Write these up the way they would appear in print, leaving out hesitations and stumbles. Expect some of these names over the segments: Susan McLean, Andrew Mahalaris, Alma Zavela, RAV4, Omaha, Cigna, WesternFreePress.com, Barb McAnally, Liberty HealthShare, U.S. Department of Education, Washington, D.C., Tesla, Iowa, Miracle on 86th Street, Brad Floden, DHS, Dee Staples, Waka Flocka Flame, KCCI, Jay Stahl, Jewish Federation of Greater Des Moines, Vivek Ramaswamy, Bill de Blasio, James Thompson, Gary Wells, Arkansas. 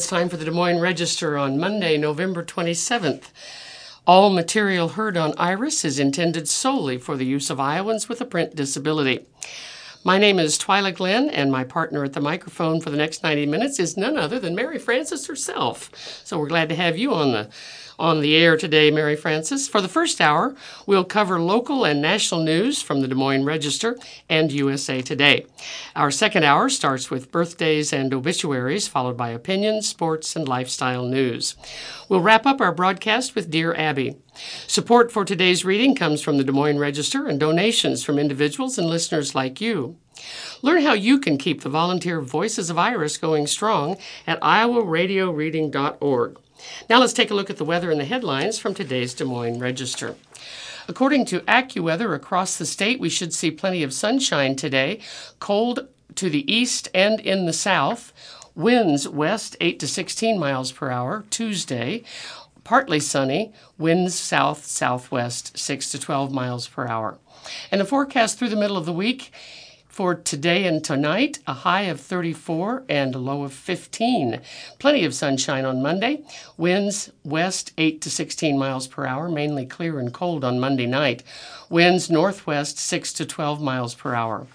it's time for the Des Moines Register on Monday, November 27th. All material heard on Iris is intended solely for the use of Iowans with a print disability. My name is Twyla Glenn, and my partner at the microphone for the next 90 minutes is none other than Mary Frances herself. So we're glad to have you on the air today, Mary Frances. For the first hour, we'll cover local and national news from the Des Moines Register and USA Today. Our second hour starts with birthdays and obituaries, followed by opinions, sports, and lifestyle news. We'll wrap up our broadcast with Dear Abby. Support for today's reading comes from the Des Moines Register and donations from individuals and listeners like you. Learn how you can keep the volunteer Voices of Iris going strong at iowaradioreading.org. Now let's take a look at the weather and the headlines from today's Des Moines Register. According to AccuWeather, across the state, we should see plenty of sunshine today, cold to the east and in the south, winds west 8 to 16 miles per hour Tuesday, partly sunny, winds south-southwest 6 to 12 miles per hour. And the forecast through the middle of the week for today and tonight, a high of 34 and a low of 15. Plenty of sunshine on Monday. Winds west 8 to 16 miles per hour, mainly clear and cold on Monday night. Winds northwest 6 to 12 miles per hour.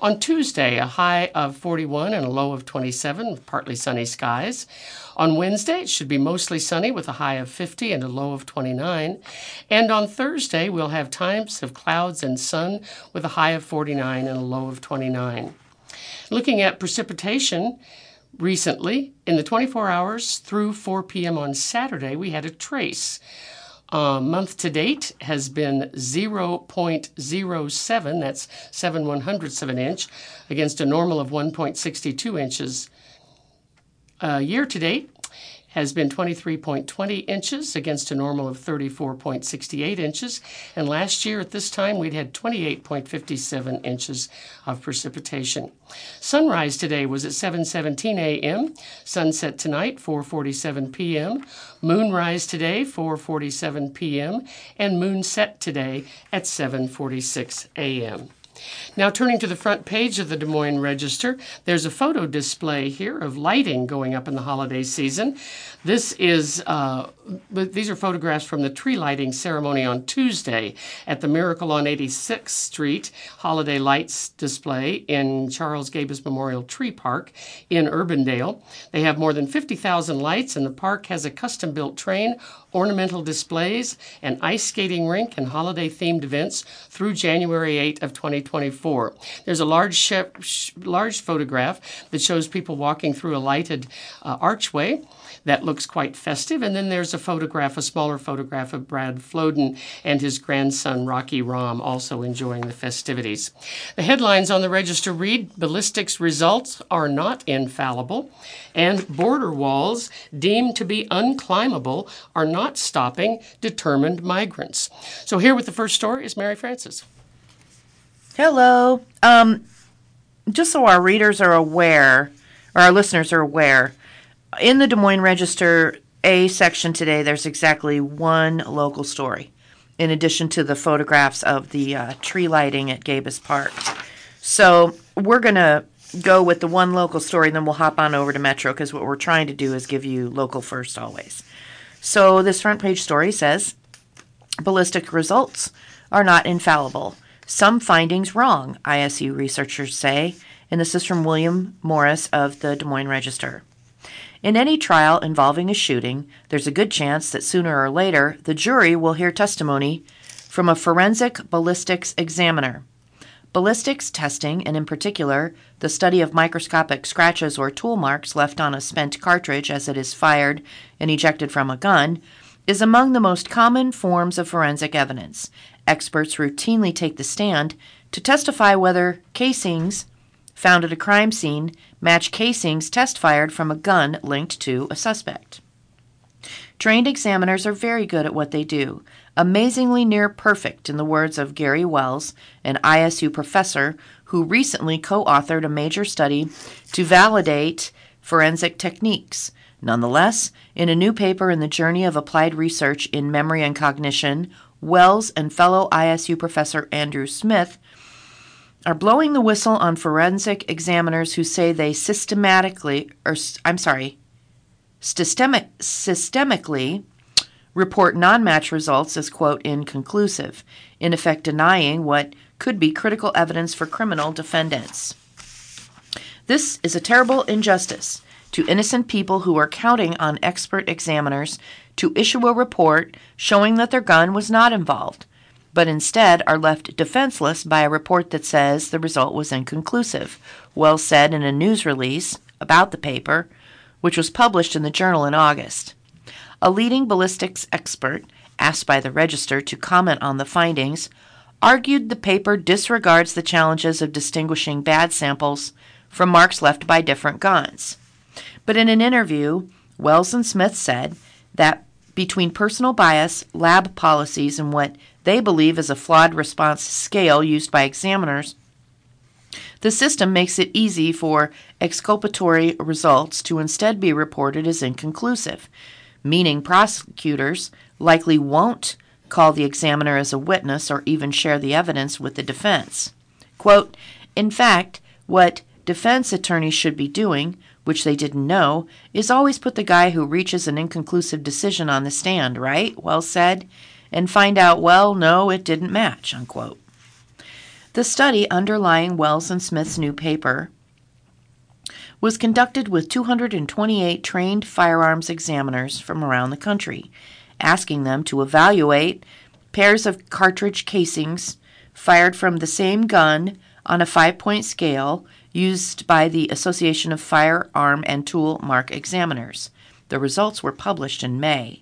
On Tuesday, a high of 41 and a low of 27, with partly sunny skies. On Wednesday, it should be mostly sunny with a high of 50 and a low of 29. And on Thursday, we'll have times of clouds and sun with a high of 49 and a low of 29. Looking at precipitation, recently, in the 24 hours through 4 p.m. on Saturday, we had a trace. Month to date has been 0.07, that's 7/100ths of an inch, against a normal of 1.62 inches. Year to date has been 23.20 inches against a normal of 34.68 inches. And last year at this time, we'd had 28.57 inches of precipitation. Sunrise today was at 7:17 a.m. Sunset tonight, 4:47 p.m. Moonrise today, 4:47 p.m. And moonset today at 7:46 a.m. Now turning to the front page of the Des Moines Register, there's a photo display here of lighting going up in the holiday season. These are photographs from the tree lighting ceremony on Tuesday at the Miracle on 86th Street holiday lights display in Charles Gabus Memorial Tree Park in Urbandale. They have more than 50,000 lights, and the park has a custom-built train, ornamental displays, an ice skating rink, and holiday-themed events through January 8 of 2024. There's a large photograph that shows people walking through a lighted archway that looks quite festive, and then there's a smaller photograph of Brad Floden and his grandson Rocky Rahm also enjoying the festivities. The headlines on the Register read, ballistics results are not infallible, and border walls deemed to be unclimbable are not stopping determined migrants. So here with the first story is Mary Frances. Hello. Just so our readers are aware, or our listeners are aware, in the Des Moines Register A section today, there's exactly one local story, in addition to the photographs of the tree lighting at Gabus Park. So we're going to go with the one local story, and then we'll hop on over to Metro, because what we're trying to do is give you local first always. So this front page story says, ballistic results are not infallible. Some findings wrong, ISU researchers say, and this is from William Morris of the Des Moines Register. In any trial involving a shooting, there's a good chance that sooner or later the jury will hear testimony from a forensic ballistics examiner. Ballistics testing, and in particular, the study of microscopic scratches or tool marks left on a spent cartridge as it is fired and ejected from a gun, is among the most common forms of forensic evidence. Experts routinely take the stand to testify whether casings found at a crime scene match casings test fired from a gun linked to a suspect. Trained examiners are very good at what they do, amazingly near perfect, in the words of Gary Wells, an ISU professor who recently co-authored a major study to validate forensic techniques. Nonetheless, in a new paper in the Journey of Applied Research in Memory and Cognition, Wells and fellow ISU professor Andrew Smith are blowing the whistle on forensic examiners who say they systematically, or I'm sorry, systemically report non-match results as, quote, inconclusive, in effect denying what could be critical evidence for criminal defendants. This is a terrible injustice to innocent people who are counting on expert examiners to issue a report showing that their gun was not involved, but instead are left defenseless by a report that says the result was inconclusive. Wells said in a news release about the paper, which was published in the Journal in August. A leading ballistics expert, asked by the Register to comment on the findings, argued the paper disregards the challenges of distinguishing bad samples from marks left by different guns. But in an interview, Wells and Smith said that between personal bias, lab policies, and what they believe is a flawed response scale used by examiners, the system makes it easy for exculpatory results to instead be reported as inconclusive, meaning prosecutors likely won't call the examiner as a witness or even share the evidence with the defense. Quote, in fact, what defense attorneys should be doing, which they didn't know, is always put the guy who reaches an inconclusive decision on the stand, right? Wells said, and find out, well, no, it didn't match, unquote. The study underlying Wells and Smith's new paper was conducted with 228 trained firearms examiners from around the country, asking them to evaluate pairs of cartridge casings fired from the same gun on a 5-point scale used by the Association of Firearm and Tool Mark Examiners. The results were published in May.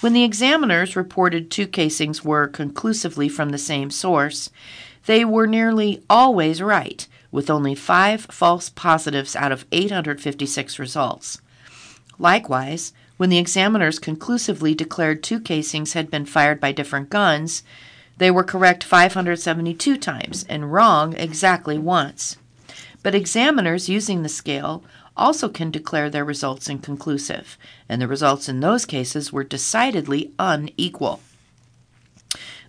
When the examiners reported two casings were conclusively from the same source, they were nearly always right, with only 5 false positives out of 856 results. Likewise, when the examiners conclusively declared two casings had been fired by different guns, they were correct 572 times and wrong exactly once. But examiners using the scale also can declare their results inconclusive, and the results in those cases were decidedly unequal.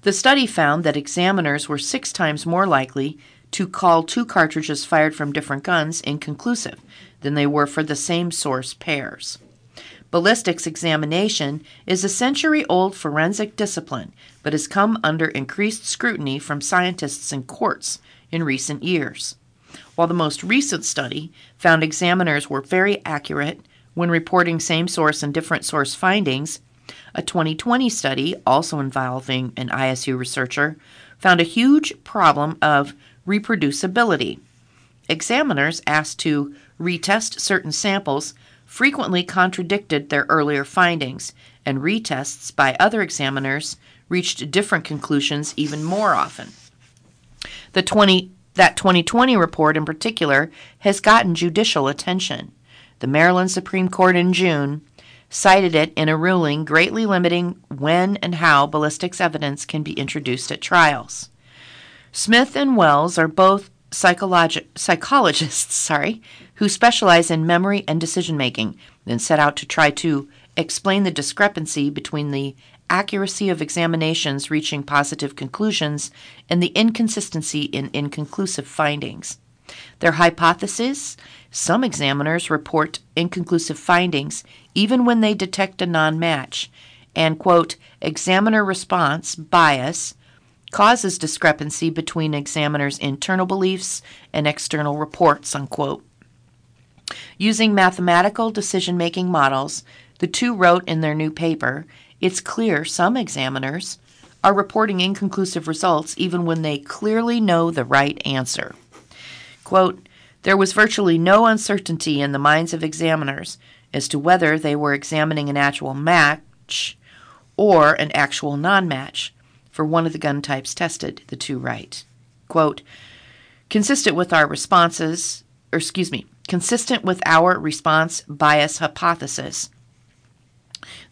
The study found that examiners were 6 times more likely to call two cartridges fired from different guns inconclusive than they were for the same source pairs. Ballistics examination is a century-old forensic discipline, but has come under increased scrutiny from scientists and courts in recent years. While the most recent study found examiners were very accurate when reporting same source and different source findings, a 2020 study, also involving an ISU researcher, found a huge problem of reproducibility. Examiners asked to retest certain samples frequently contradicted their earlier findings, and retests by other examiners reached different conclusions even more often. That 2020 report in particular has gotten judicial attention. The Maryland Supreme Court in June cited it in a ruling greatly limiting when and how ballistics evidence can be introduced at trials. Smith and Wells are both psychologists, who specialize in memory and decision-making and set out to try to explain the discrepancy between the accuracy of examinations reaching positive conclusions and the inconsistency in inconclusive findings. Their hypothesis: some examiners report inconclusive findings even when they detect a non-match, and, quote, examiner response bias causes discrepancy between examiners' internal beliefs and external reports, unquote. Using mathematical decision-making models, the two wrote in their new paper, it's clear some examiners are reporting inconclusive results even when they clearly know the right answer. Quote, there was virtually no uncertainty in the minds of examiners as to whether they were examining an actual match or an actual non-match for one of the gun types tested, the two write. Quote, consistent with our response bias hypothesis,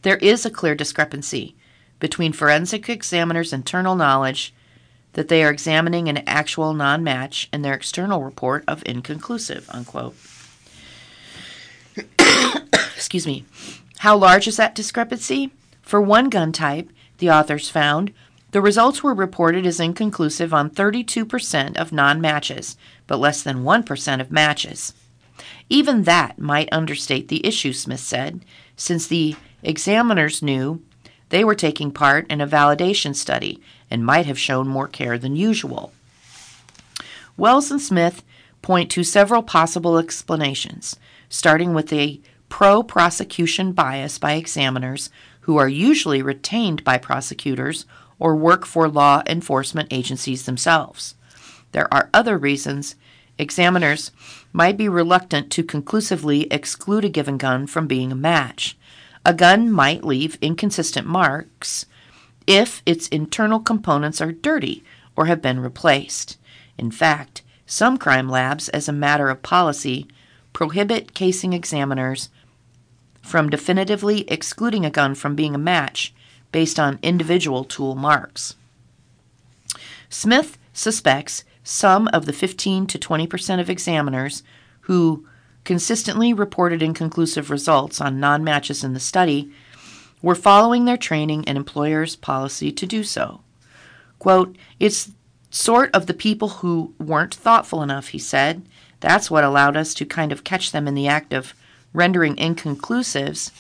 there is a clear discrepancy between forensic examiners' internal knowledge that they are examining an actual non-match and their external report of inconclusive, unquote. How large is that discrepancy? For one gun type, the authors found, the results were reported as inconclusive on 32% of non-matches, but less than 1% of matches. Even that might understate the issue, Smith said, since the examiners knew they were taking part in a validation study and might have shown more care than usual. Wells and Smith point to several possible explanations, starting with a pro-prosecution bias by examiners who are usually retained by prosecutors or work for law enforcement agencies themselves. There are other reasons examiners might be reluctant to conclusively exclude a given gun from being a match. A gun might leave inconsistent marks if its internal components are dirty or have been replaced. In fact, some crime labs, as a matter of policy, prohibit casing examiners from definitively excluding a gun from being a match based on individual tool marks. Smith suspects some of the 15% to 20% of examiners who consistently reported inconclusive results on non-matches in the study were following their training and employer's policy to do so. Quote, "It's sort of the people who weren't thoughtful enough," he said. "That's what allowed us to kind of catch them in the act of rendering inconclusives,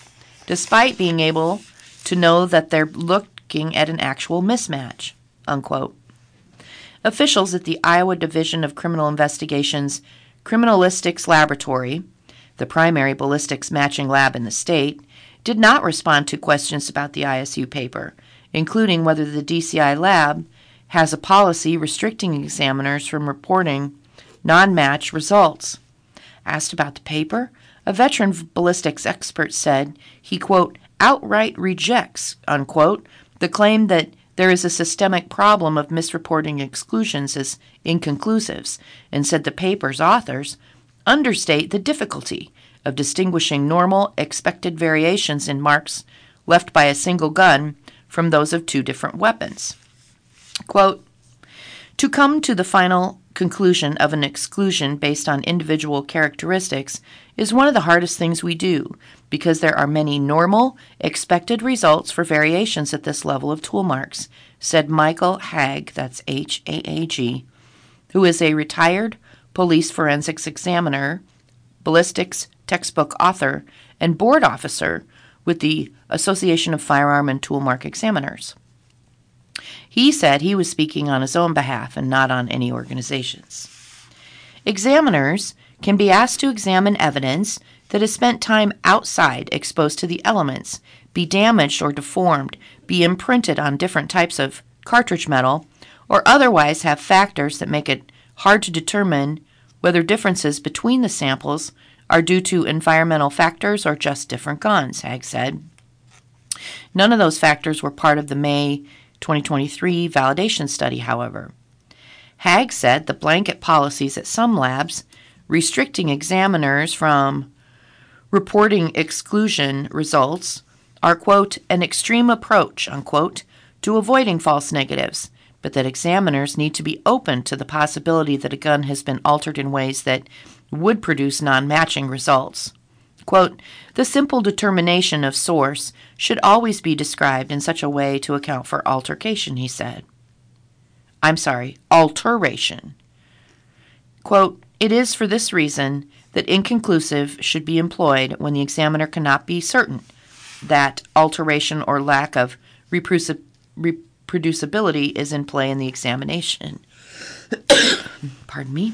despite being able to know that they're looking at an actual mismatch," unquote. Officials at the Iowa Division of Criminal Investigations Criminalistics Laboratory, the primary ballistics matching lab in the state, did not respond to questions about the ISU paper, including whether the DCI lab has a policy restricting examiners from reporting non-match results. Asked about the paper, a veteran ballistics expert said he, quote, "outright rejects," unquote, the claim that there is a systemic problem of misreporting exclusions as inconclusives, and said the paper's authors understate the difficulty of distinguishing normal expected variations in marks left by a single gun from those of two different weapons. Quote, "To come to the final conclusion of an exclusion based on individual characteristics is one of the hardest things we do, because there are many normal, expected results for variations at this level of tool marks," said Michael Haag, that's H-A-A-G, who is a retired police forensics examiner, ballistics textbook author, and board officer with the Association of Firearm and Tool Mark Examiners. He said he was speaking on his own behalf and not on any organization's. Examiners can be asked to examine evidence that has spent time outside, exposed to the elements, be damaged or deformed, be imprinted on different types of cartridge metal, or otherwise have factors that make it hard to determine whether differences between the samples are due to environmental factors or just different guns, Haag said. None of those factors were part of the May 2023 validation study, however. Haag said the blanket policies at some labs restricting examiners from reporting exclusion results are, quote, "an extreme approach," unquote, to avoiding false negatives, but that examiners need to be open to the possibility that a gun has been altered in ways that would produce non-matching results. Quote, "The simple determination of source should always be described in such a way to account for altercation," he said. Alteration. Quote, "It is for this reason that inconclusive should be employed when the examiner cannot be certain that alteration or lack of reproducibility is in play in the examination." Pardon me.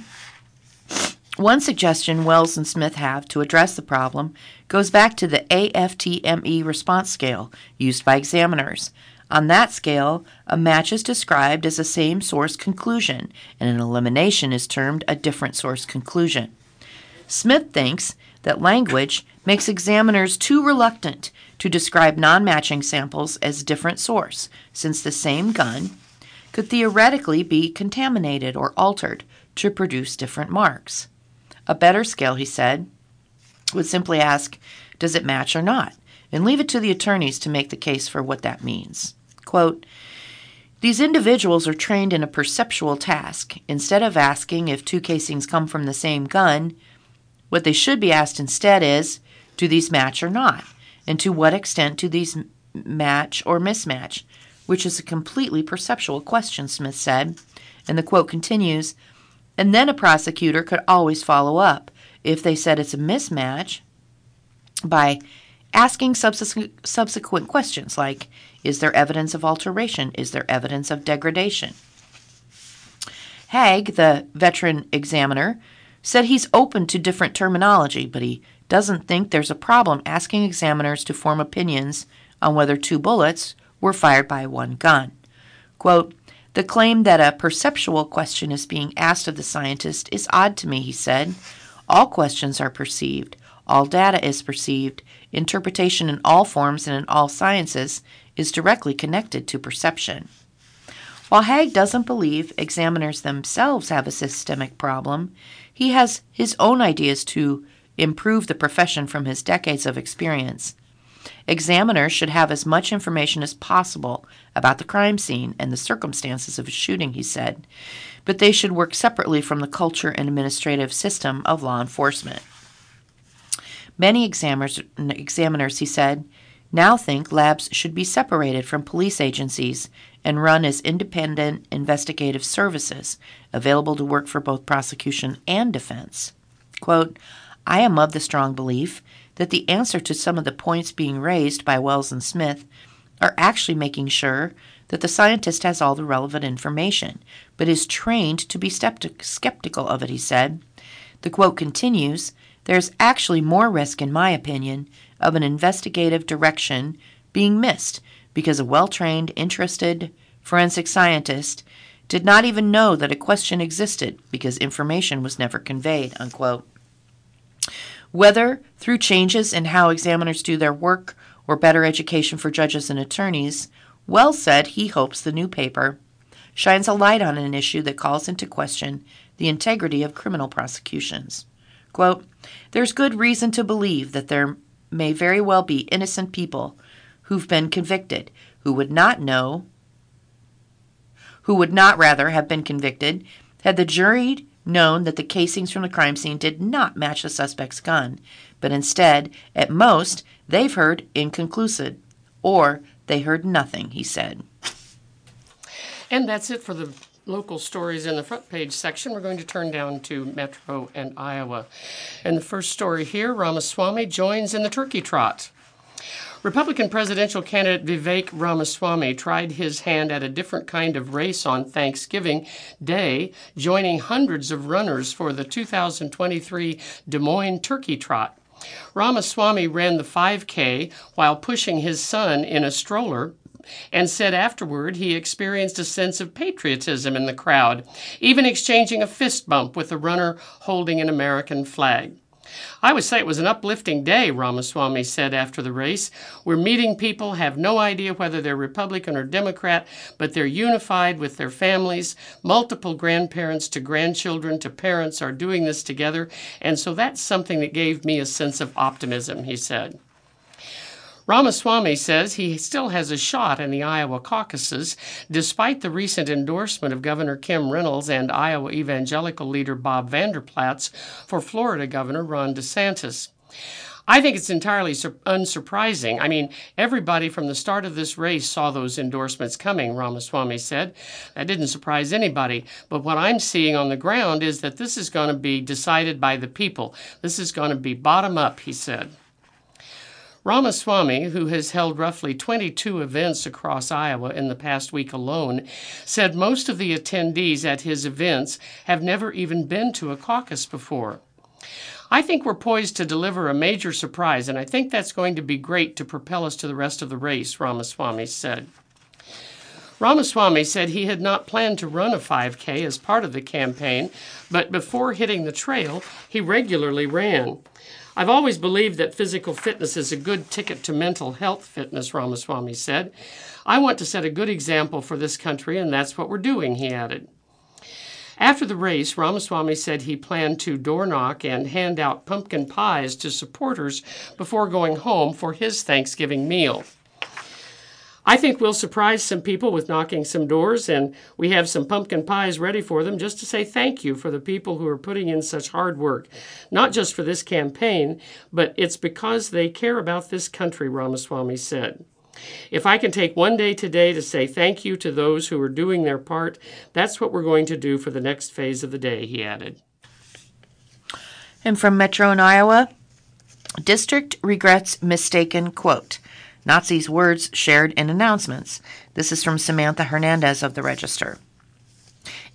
One suggestion Wells and Smith have to address the problem goes back to the AFTME response scale used by examiners. On that scale, a match is described as a same-source conclusion, and an elimination is termed a different-source conclusion. Smith thinks that language makes examiners too reluctant to describe non-matching samples as different source, since the same gun could theoretically be contaminated or altered to produce different marks. A better scale, he said, would simply ask, does it match or not? And leave it to the attorneys to make the case for what that means. Quote, "These individuals are trained in a perceptual task. Instead of asking if two casings come from the same gun, what they should be asked instead is, do these match or not? And to what extent do these match or mismatch? Which is a completely perceptual question," Smith said. And the quote continues, "And then a prosecutor could always follow up if they said it's a mismatch by asking subsequent questions like, is there evidence of alteration? Is there evidence of degradation? Haig, the veteran examiner, said he's open to different terminology, but he doesn't think there's a problem asking examiners to form opinions on whether two bullets were fired by one gun. Quote, the claim that a perceptual question is being asked of the scientist is odd to me, he said. All questions are perceived. All data is perceived. Interpretation in all forms and in all sciences is directly connected to perception. While Haig doesn't believe examiners themselves have a systemic problem, he has his own ideas to improve the profession from his decades of experience. Examiners should have as much information as possible about the crime scene and the circumstances of a shooting, he said, but they should work separately from the culture and administrative system of law enforcement. Many examiners, he said, now think labs should be separated from police agencies and run as independent investigative services available to work for both prosecution and defense. Quote, I am of the strong belief that the answer to some of the points being raised by Wells and Smith are actually making sure that the scientist has all the relevant information, but is trained to be skeptical of it, he said. The quote continues, there's actually more risk, in my opinion, of an investigative direction being missed because a well-trained, interested forensic scientist did not even know that a question existed because information was never conveyed, unquote. Whether through changes in how examiners do their work or better education for judges and attorneys, Wells said he hopes the new paper shines a light on an issue that calls into question the integrity of criminal prosecutions. Quote, there's good reason to believe that there may very well be innocent people who've been convicted who would not have been convicted had the jury known that the casings from the crime scene did not match the suspect's gun, but instead, at most, they've heard inconclusive, or they heard nothing, he said. And that's it for the local stories in the front page section. We're going to turn down to Metro and Iowa. And the first story here, Ramaswamy joins in the turkey trot. Republican presidential candidate Vivek Ramaswamy tried his hand at a different kind of race on Thanksgiving Day, joining hundreds of runners for the 2023 Des Moines Turkey Trot. Ramaswamy ran the 5K while pushing his son in a stroller and said afterward he experienced a sense of patriotism in the crowd, even exchanging a fist bump with a runner holding an American flag. I would say it was an uplifting day, Ramaswamy said after the race. We're meeting people, have no idea whether they're Republican or Democrat, but they're unified with their families. Multiple grandparents to grandchildren to parents are doing this together, and so that's something that gave me a sense of optimism, he said. Ramaswamy says he still has a shot in the Iowa caucuses, despite the recent endorsement of Governor Kim Reynolds and Iowa evangelical leader Bob Vanderplatz for Florida Governor Ron DeSantis. I think it's entirely unsurprising. I mean, everybody from the start of this race saw those endorsements coming, Ramaswamy said. That didn't surprise anybody. But what I'm seeing on the ground is that this is going to be decided by the people. This is going to be bottom up, he said. Ramaswamy, who has held roughly 22 events across Iowa in the past week alone, said most of the attendees at his events have never even been to a caucus before. I think we're poised to deliver a major surprise, and I think that's going to be great to propel us to the rest of the race, Ramaswamy said. Ramaswamy said he had not planned to run a 5K as part of the campaign, but before hitting the trail, he regularly ran. I've always believed that physical fitness is a good ticket to mental health fitness, Ramaswamy said. I want to set a good example for this country, and that's what we're doing, he added. After the race, Ramaswamy said he planned to door knock and hand out pumpkin pies to supporters before going home for his Thanksgiving meal. I think we'll surprise some people with knocking some doors, and we have some pumpkin pies ready for them just to say thank you for the people who are putting in such hard work, not just for this campaign, but it's because they care about this country, Ramaswamy said. If I can take one day today to say thank you to those who are doing their part, that's what we're going to do for the next phase of the day, he added. And from Metro in Iowa, district regrets mistaken quote. Nazis' words shared in announcements. This is from Samantha Hernandez of the Register.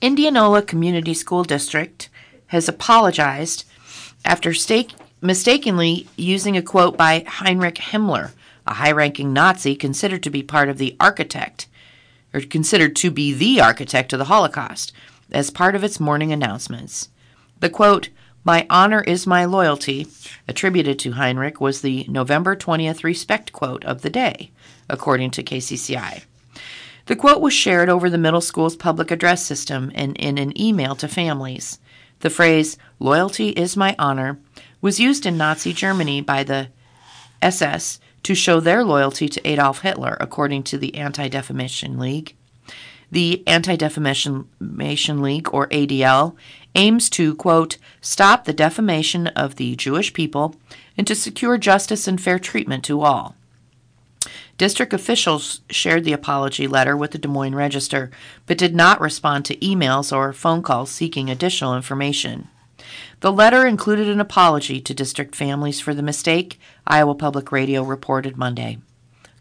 Indianola Community School District has apologized after mistakenly using a quote by Heinrich Himmler, a high-ranking Nazi considered to be part of the architect, or considered to be the architect of the Holocaust, as part of its morning announcements. The quote, "My honor is my loyalty," attributed to Heinrich, was the November 20th respect quote of the day, according to KCCI. The quote was shared over the middle school's public address system and in an email to families. The phrase, "loyalty is my honor," was used in Nazi Germany by the SS to show their loyalty to Adolf Hitler, according to the Anti-Defamation League. The Anti-Defamation League, or ADL, aims to, quote, stop the defamation of the Jewish people and to secure justice and fair treatment to all. District officials shared the apology letter with the Des Moines Register, but did not respond to emails or phone calls seeking additional information. The letter included an apology to district families for the mistake, Iowa Public Radio reported Monday.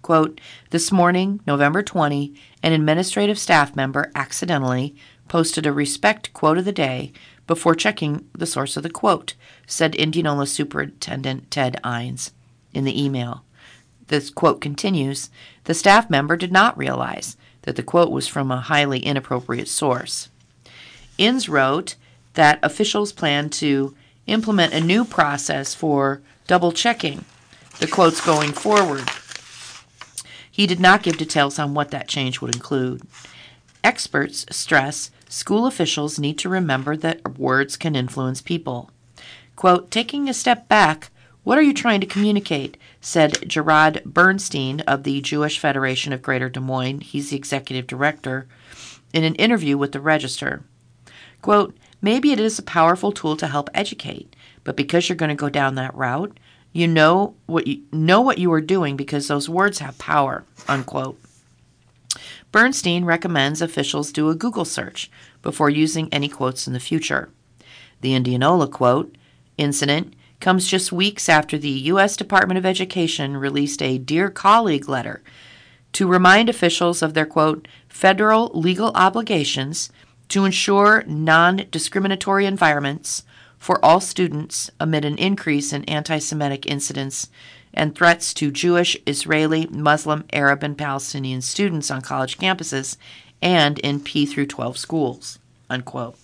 Quote, "This morning, November 20, an administrative staff member accidentally posted a respect quote of the day before checking the source of the quote," said Indianola Superintendent Ted Ines in the email. This quote continues, "The staff member did not realize that the quote was from a highly inappropriate source." Ines wrote that officials plan to implement a new process for double-checking the quotes going forward. He did not give details on what that change would include. Experts stress school officials need to remember that words can influence people. Quote, "Taking a step back, what are you trying to communicate?" said Gerard Bernstein of the Jewish Federation of Greater Des Moines, he's the executive director, in an interview with the Register. Quote, "Maybe it is a powerful tool to help educate, but because you're going to go down that route, you know what you are doing because those words have power," unquote. Bernstein recommends officials do a Google search before using any quotes in the future. The Indianola quote incident comes just weeks after the U.S. Department of Education released a Dear Colleague letter to remind officials of their, quote, federal legal obligations to ensure non-discriminatory environments for all students amid an increase in anti-Semitic incidents and threats to Jewish, Israeli, Muslim, Arab, and Palestinian students on college campuses and in P-12 schools, unquote.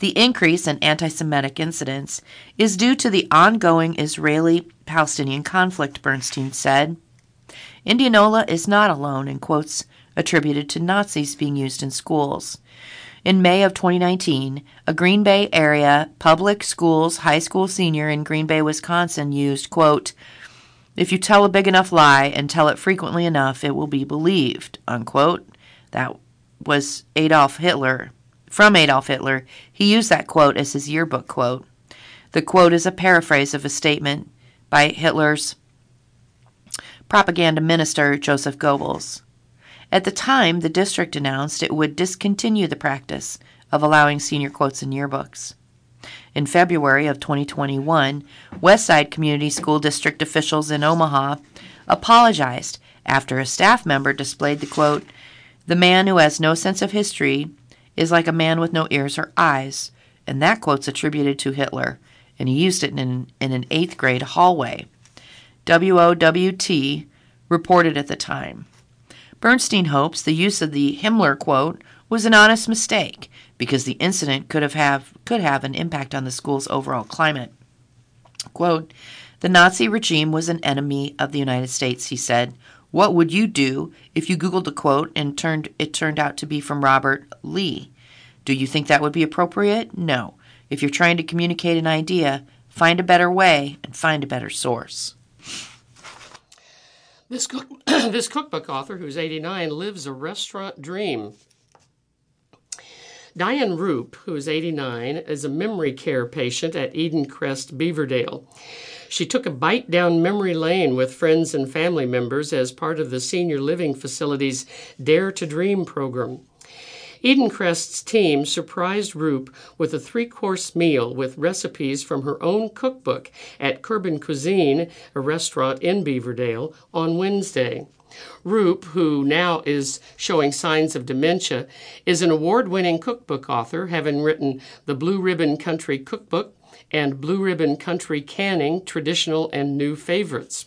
The increase in anti-Semitic incidents is due to the ongoing Israeli-Palestinian conflict, Bernstein said. Indianola is not alone in quotes attributed to Nazis being used in schools. In May of 2019, a Green Bay area public schools high school senior in Green Bay, Wisconsin used, quote, "If you tell a big enough lie and tell it frequently enough, it will be believed," unquote. That was Adolf Hitler. From Adolf Hitler, he used that quote as his yearbook quote. The quote is a paraphrase of a statement by Hitler's propaganda minister, Joseph Goebbels. At the time, the district announced it would discontinue the practice of allowing senior quotes in yearbooks. In February of 2021, Westside Community School District officials in Omaha apologized after a staff member displayed the quote, "The man who has no sense of history is like a man with no ears or eyes," and that quote's attributed to Hitler, and he used it in an 8th grade hallway. WOWT reported at the time. Bernstein hopes the use of the Himmler quote was an honest mistake because the incident could have an impact on the school's overall climate. Quote, "The Nazi regime was an enemy of the United States," he said. "What would you do if you Googled the quote and it turned out to be from Robert Lee? Do you think that would be appropriate? No. If you're trying to communicate an idea, find a better way and find a better source." This cookbook author, who's 89, lives a restaurant dream. Diane Roop, who's 89, is a memory care patient at Edencrest, Beaverdale. She took a bite down memory lane with friends and family members as part of the senior living facility's Dare to Dream program. Edencrest's team surprised Roop with a three-course meal with recipes from her own cookbook at Curbin Cuisine, a restaurant in Beaverdale, on Wednesday. Roop, who now is showing signs of dementia, is an award-winning cookbook author, having written The Blue Ribbon Country Cookbook and Blue Ribbon Country Canning, Traditional and New Favorites.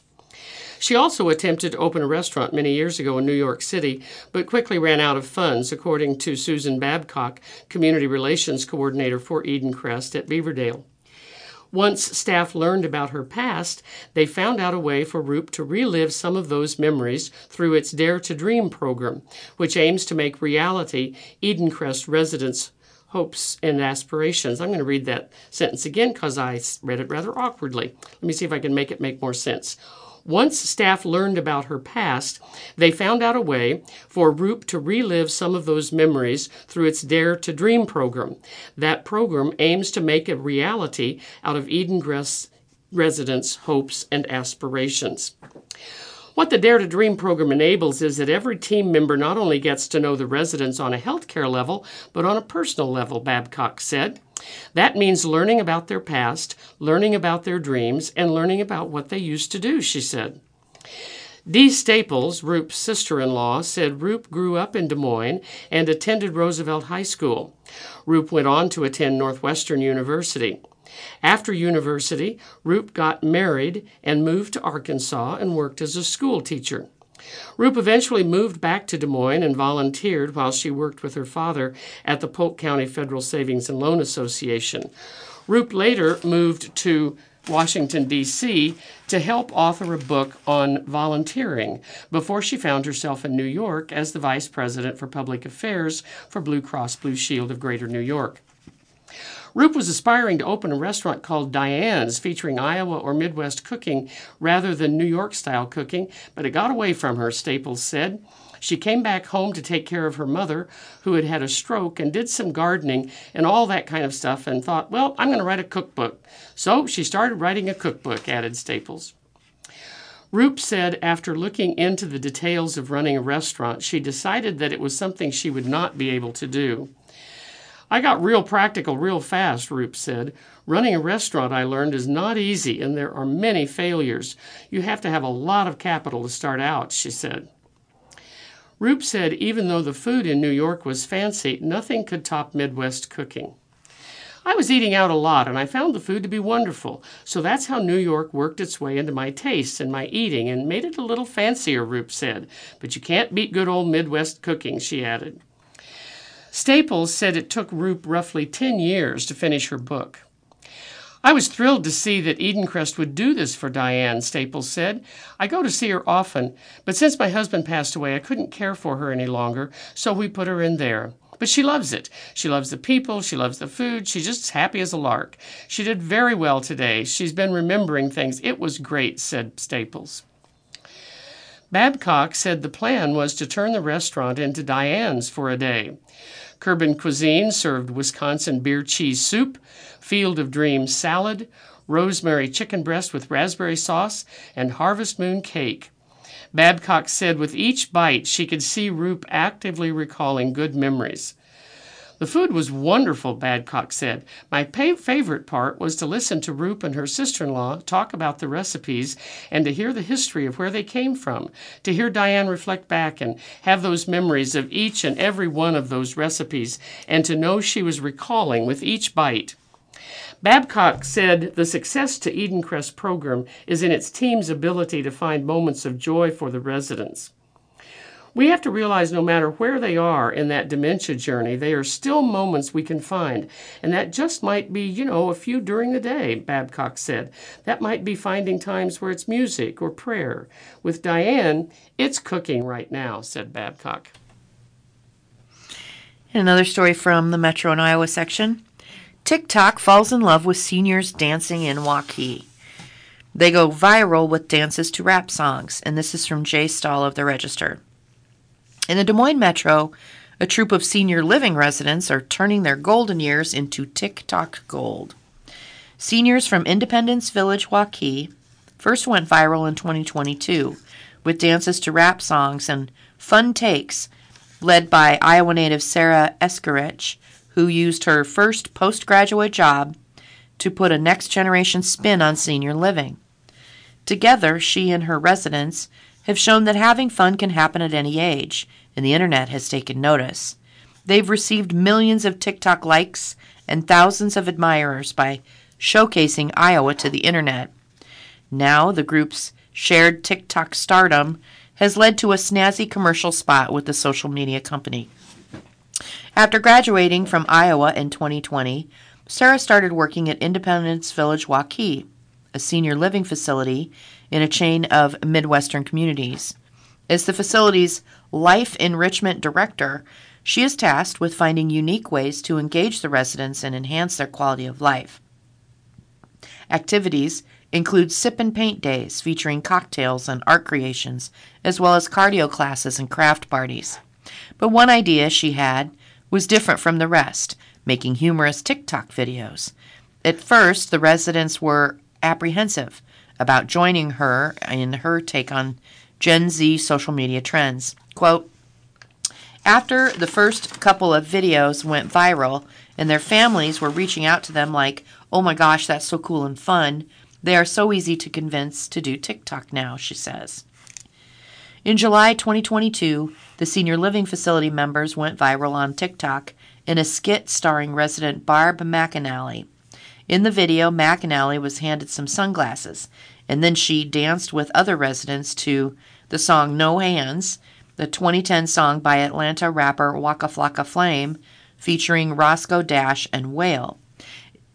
She also attempted to open a restaurant many years ago in New York City, but quickly ran out of funds, according to Susan Babcock, Community Relations Coordinator for Edencrest at Beaverdale. Once staff learned about her past, they found out a way for Roop to relive some of those memories through its Dare to Dream program, which aims to make reality Edencrest residents' hopes and aspirations. I'm going to read that sentence again because I read it rather awkwardly. Let me see if I can make it make more sense. Once staff learned about her past, they found out a way for Roop to relive some of those memories through its Dare to Dream program. That program aims to make a reality out of Edencrest residents' hopes and aspirations. What the Dare to Dream program enables is that every team member not only gets to know the residents on a healthcare level, but on a personal level, Babcock said. That means learning about their past, learning about their dreams, and learning about what they used to do, she said. Dee Staples, Roop's sister-in-law, said Roop grew up in Des Moines and attended Roosevelt High School. Roop went on to attend Northwestern University. After university, Roop got married and moved to Arkansas and worked as a school teacher. Roop eventually moved back to Des Moines and volunteered while she worked with her father at the Polk County Federal Savings and Loan Association. Roop later moved to Washington, D.C. to help author a book on volunteering before she found herself in New York as the Vice President for Public Affairs for Blue Cross Blue Shield of Greater New York. Roop was aspiring to open a restaurant called Diane's, featuring Iowa or Midwest cooking rather than New York-style cooking, but it got away from her, Staples said. She came back home to take care of her mother, who had had a stroke, and did some gardening and all that kind of stuff, and thought, well, I'm going to write a cookbook. So she started writing a cookbook, added Staples. Roop said after looking into the details of running a restaurant, she decided that it was something she would not be able to do. I got real practical real fast, Roop said. Running a restaurant, I learned, is not easy, and there are many failures. You have to have a lot of capital to start out, she said. Roop said even though the food in New York was fancy, nothing could top Midwest cooking. I was eating out a lot, and I found the food to be wonderful, so that's how New York worked its way into my tastes and my eating and made it a little fancier, Roop said. But you can't beat good old Midwest cooking, she added. Staples said it took Roop roughly 10 years to finish her book. I was thrilled to see that Edencrest would do this for Diane, Staples said. I go to see her often, but since my husband passed away, I couldn't care for her any longer, so we put her in there. But she loves it. She loves the people. She loves the food. She's just happy as a lark. She did very well today. She's been remembering things. It was great, said Staples. Babcock said the plan was to turn the restaurant into Diane's for a day. Curbin Cuisine served Wisconsin beer cheese soup, Field of Dreams salad, rosemary chicken breast with raspberry sauce, and Harvest Moon cake. Babcock said with each bite she could see Roop actively recalling good memories. The food was wonderful, Babcock said. My favorite part was to listen to Roop and her sister-in-law talk about the recipes and to hear the history of where they came from, to hear Diane reflect back and have those memories of each and every one of those recipes, and to know she was recalling with each bite. Babcock said the success to Edencrest program is in its team's ability to find moments of joy for the residents. We have to realize no matter where they are in that dementia journey, there are still moments we can find. And that just might be, a few during the day, Babcock said. That might be finding times where it's music or prayer. With Diane, it's cooking right now, said Babcock. And another story from the Metro and Iowa section. TikTok falls in love with seniors dancing in Waukee. They go viral with dances to rap songs. And this is from Jay Stahl of the Register. In the Des Moines Metro, a troupe of senior living residents are turning their golden years into TikTok gold. Seniors from Independence Village, Waukee, first went viral in 2022 with dances to rap songs and fun takes led by Iowa native Sarah Eskerich, who used her first postgraduate job to put a next-generation spin on senior living. Together, she and her residents have shown that having fun can happen at any age, and the internet has taken notice. They've received millions of TikTok likes and thousands of admirers by showcasing Iowa to the internet. Now, the group's shared TikTok stardom has led to a snazzy commercial spot with the social media company. After graduating from Iowa in 2020, Sarah started working at Independence Village Waukee, a senior living facility in a chain of Midwestern communities. As the facility's life enrichment director, she is tasked with finding unique ways to engage the residents and enhance their quality of life. Activities include sip and paint days featuring cocktails and art creations, as well as cardio classes and craft parties. But one idea she had was different from the rest, making humorous TikTok videos. At first, the residents were apprehensive about joining her in her take on Gen Z social media trends. Quote, after the first couple of videos went viral and their families were reaching out to them like, oh my gosh, that's so cool and fun, they are so easy to convince to do TikTok now, she says. In July 2022, the senior living facility members went viral on TikTok in a skit starring resident Barb McAnally. In the video, McAnally was handed some sunglasses, and then she danced with other residents to the song No Hands, the 2010 song by Atlanta rapper Waka Flocka Flame, featuring Roscoe Dash and Whale.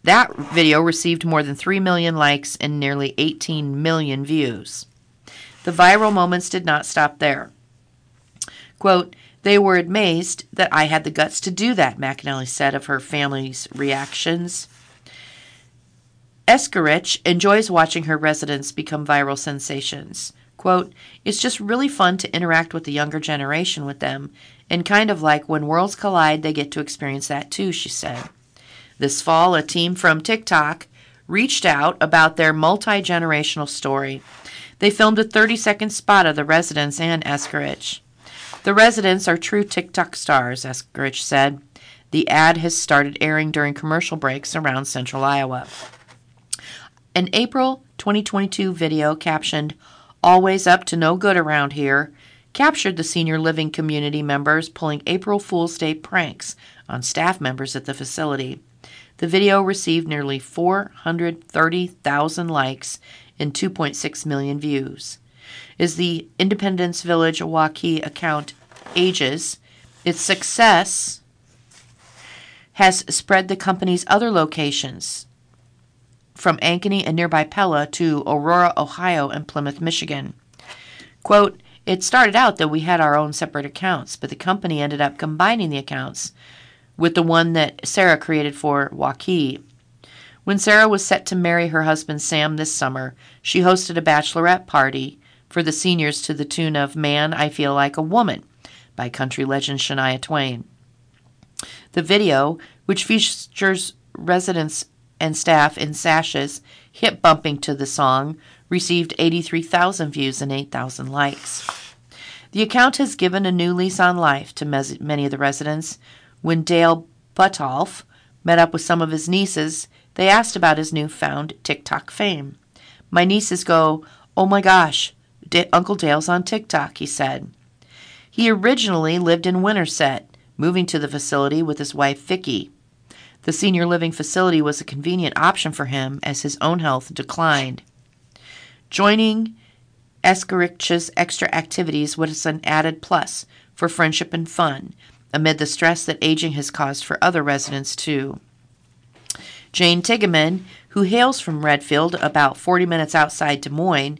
That video received more than 3 million likes and nearly 18 million views. The viral moments did not stop there. Quote, they were amazed that I had the guts to do that, McAnally said of her family's reactions. Eskerich enjoys watching her residents become viral sensations. Quote, it's just really fun to interact with the younger generation with them, and kind of like when worlds collide, they get to experience that too, she said. This fall, a team from TikTok reached out about their multi-generational story. They filmed a 30-second spot of the residents and Eskerich. The residents are true TikTok stars, Eskerich said. The ad has started airing during commercial breaks around central Iowa. An April 2022 video captioned, Always Up to No Good Around Here, captured the senior living community members pulling April Fool's Day pranks on staff members at the facility. The video received nearly 430,000 likes and 2.6 million views. As the Independence Village Waukee account ages, its success has spread the company's other locations from Ankeny and nearby Pella to Aurora, Ohio, and Plymouth, Michigan. Quote, it started out that we had our own separate accounts, but the company ended up combining the accounts with the one that Sarah created for Waukee. When Sarah was set to marry her husband Sam this summer, she hosted a bachelorette party for the seniors to the tune of Man, I Feel Like a Woman by country legend Shania Twain. The video, which features residents and staff in sashes hip bumping to the song, received 83,000 views and 8,000 likes. The account has given a new lease on life to many of the residents. When Dale Butolph met up with some of his nieces, they asked about his newfound TikTok fame. My nieces go, oh my gosh, Uncle Dale's on TikTok, he said. He originally lived in Winterset, moving to the facility with his wife Vicki. The senior living facility was a convenient option for him as his own health declined. Joining Eskerich's extra activities was an added plus for friendship and fun, amid the stress that aging has caused for other residents too. Jane Tigeman, who hails from Redfield, about 40 minutes outside Des Moines,